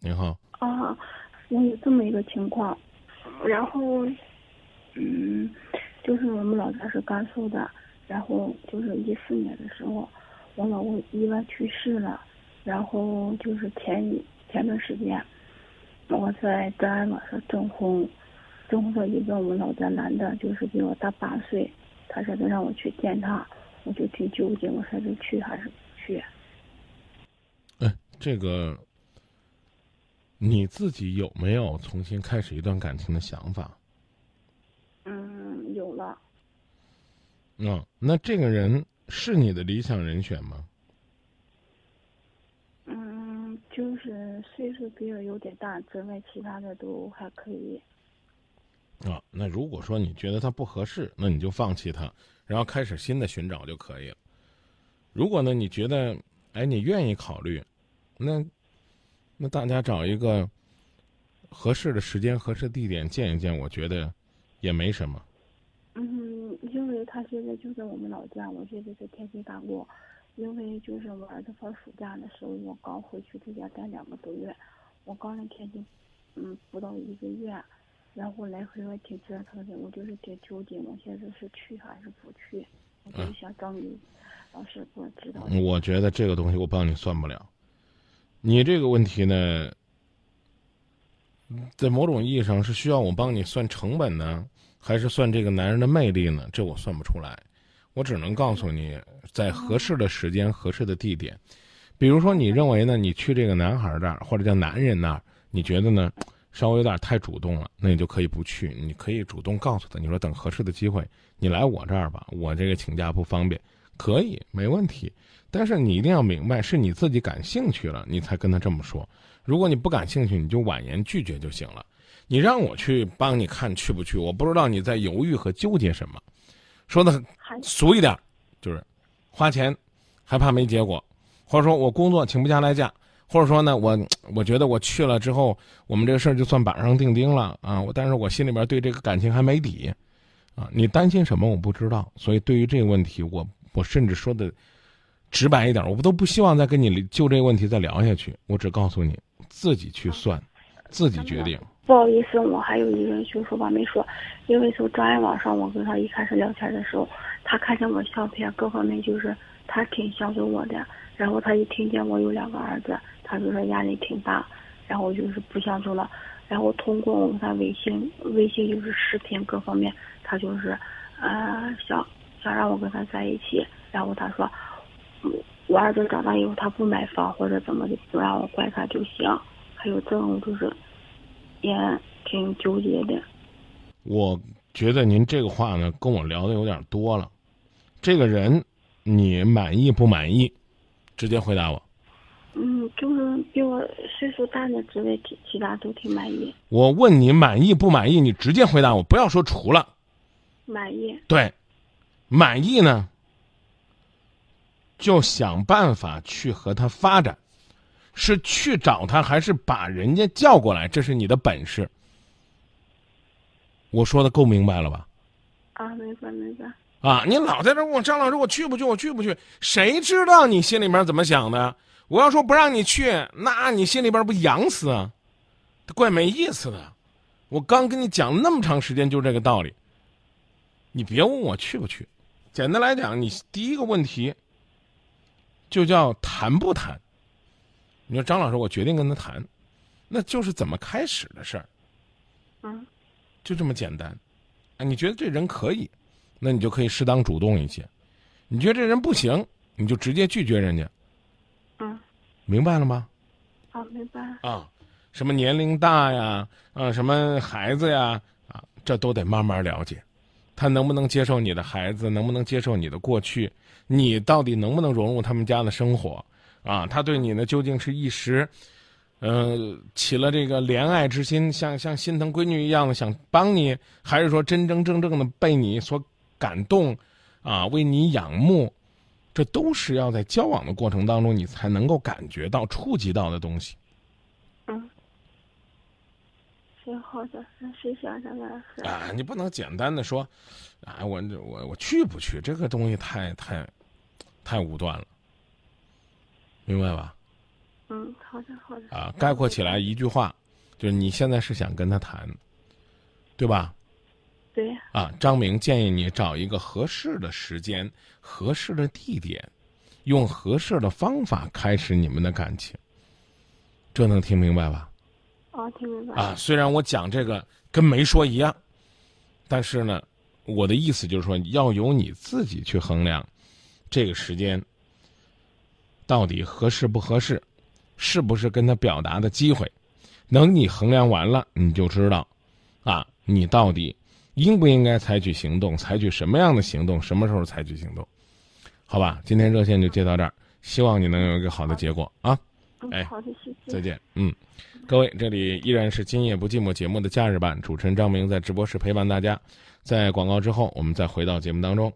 您好。啊，我有这么一个情况，然后，就是我们老家是甘肃的，然后就是14年的时候，我老公意外去世了，然后就是前段时间，我在在安晚上征婚的一个我们老家男的，就是比我大8岁，他说让我去见他，我就挺纠结，我说是去还是不去。哎，这个你自己有没有重新开始一段感情的想法？有了。那这个人是你的理想人选吗？就是岁数比我有点大，之外其他的都还可以。那如果说你觉得他不合适，那你就放弃他，然后开始新的寻找就可以了。如果呢，你觉得你愿意考虑，那大家找一个合适的时间、合适地点见一见，我觉得也没什么。因为他现在就在我们老家，我现在在天津干过。因为就是我儿子放暑假的时候，我刚回去在家待2个多月，我刚来天津，不到1个月，然后来回我挺折腾的，我就是挺纠结，我现在是去还是不去，我就想找你老师给我指导。我觉得这个东西我帮你算不了。你这个问题呢，在某种意义上是需要我帮你算成本呢，还是算这个男人的魅力呢？这我算不出来，我只能告诉你，在合适的时间、合适的地点。比如说你认为呢，你去这个男孩那儿或者叫男人那儿，你觉得呢稍微有点太主动了，那你就可以不去，你可以主动告诉他，你说等合适的机会你来我这儿吧，我这个请假不方便，可以，没问题。但是你一定要明白，是你自己感兴趣了你才跟他这么说，如果你不感兴趣你就婉言拒绝就行了。你让我去帮你看去不去，我不知道你在犹豫和纠结什么。说的俗一点就是花钱还怕没结果，或者说我工作请不下来假，或者说呢我觉得我去了之后我们这个事儿就算板上钉钉了啊，但是我心里边对这个感情还没底啊。你担心什么我不知道，所以对于这个问题我甚至说的直白一点，我都不希望再跟你就这个问题再聊下去，我只告诉你自己去算，自己决定。不好意思，我还有一个就说吧没说，因为从专业网上我跟他一开始聊天的时候，他看见我相片各方面就是他挺相信我的，然后他一听见我有2个儿子，他就说压力挺大，然后就是不相信了，然后通过我们他微信就是视频各方面，他就是想让我跟他在一起，然后他说我儿子长大以后他不买房或者怎么的，不让我怪他就行，还有这种就是也挺纠结的。我觉得您这个话呢跟我聊的有点多了，这个人你满意不满意？直接回答我。就是比我岁数大的职位其他都挺满意。我问你满意不满意，你直接回答我，不要说除了。满意。对，满意呢就想办法去和他发展，是去找他还是把人家叫过来，这是你的本事。我说的够明白了吧？明白。你老在这问我张老师我去不去，谁知道你心里边怎么想的？我要说不让你去，那你心里边不痒死啊？怪没意思的。我刚跟你讲那么长时间就这个道理，你别问我去不去。简单来讲，你第一个问题就叫谈不谈。你说张老师我决定跟他谈，那就是怎么开始的事儿，就这么简单。你觉得这人可以，那你就可以适当主动一些，你觉得这人不行你就直接拒绝人家。明白了吗？明白啊。什么年龄大呀，什么孩子呀，这都得慢慢了解，他能不能接受你的孩子，能不能接受你的过去，你到底能不能融入他们家的生活他对你呢究竟是一时起了这个怜爱之心，像心疼闺女一样的想帮你，还是说真正的被你所感动为你仰慕，这都是要在交往的过程当中你才能够感觉到触及到的东西。挺好的，那谁想张老师你不能简单的说我去不去，这个东西太武断了，明白吧？嗯，好的。啊，概括起来一句话，就是你现在是想跟他谈，对吧？对。啊，张明建议你找一个合适的时间、合适的地点，用合适的方法开始你们的感情。这能听明白吧？哦，听明白。啊，虽然我讲这个跟没说一样，但是呢，我的意思就是说，要由你自己去衡量这个时间到底合适不合适，是不是跟他表达的机会。能你衡量完了，你就知道啊，你到底应不应该采取行动，采取什么样的行动，什么时候采取行动。好吧，今天热线就接到这儿，希望你能有一个好的结果啊。哎，好的，谢谢，再见。嗯，各位，这里依然是今夜不寂寞节目的假日版，主持人张明在直播室陪伴大家。在广告之后，我们再回到节目当中。